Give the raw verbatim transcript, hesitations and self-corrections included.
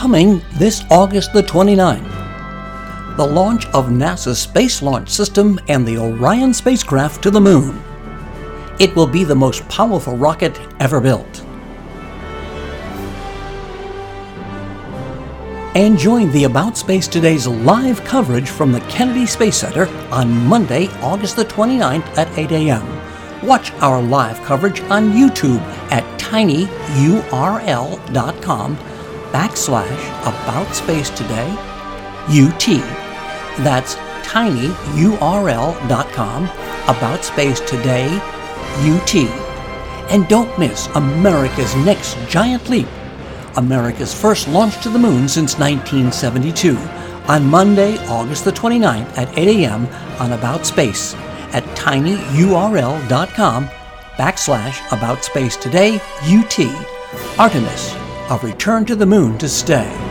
coming this August the twenty-ninth. The launch of NASA's Space Launch System and the Orion spacecraft to the moon. It will be the most powerful rocket ever built. And join the About Space Today's live coverage from the Kennedy Space Center on Monday, August the twenty-ninth at eight a m Watch our live coverage on YouTube at tinyurl.com backslash About Space Today UT. That's tinyurl.com About Space Today UT. And don't miss America's next giant leap, America's first launch to the moon since nineteen seventy-two, on Monday, August the twenty-ninth at eight a m on About Space at tinyurl.com backslash About Space Today UT. Artemis, a return to the moon to stay.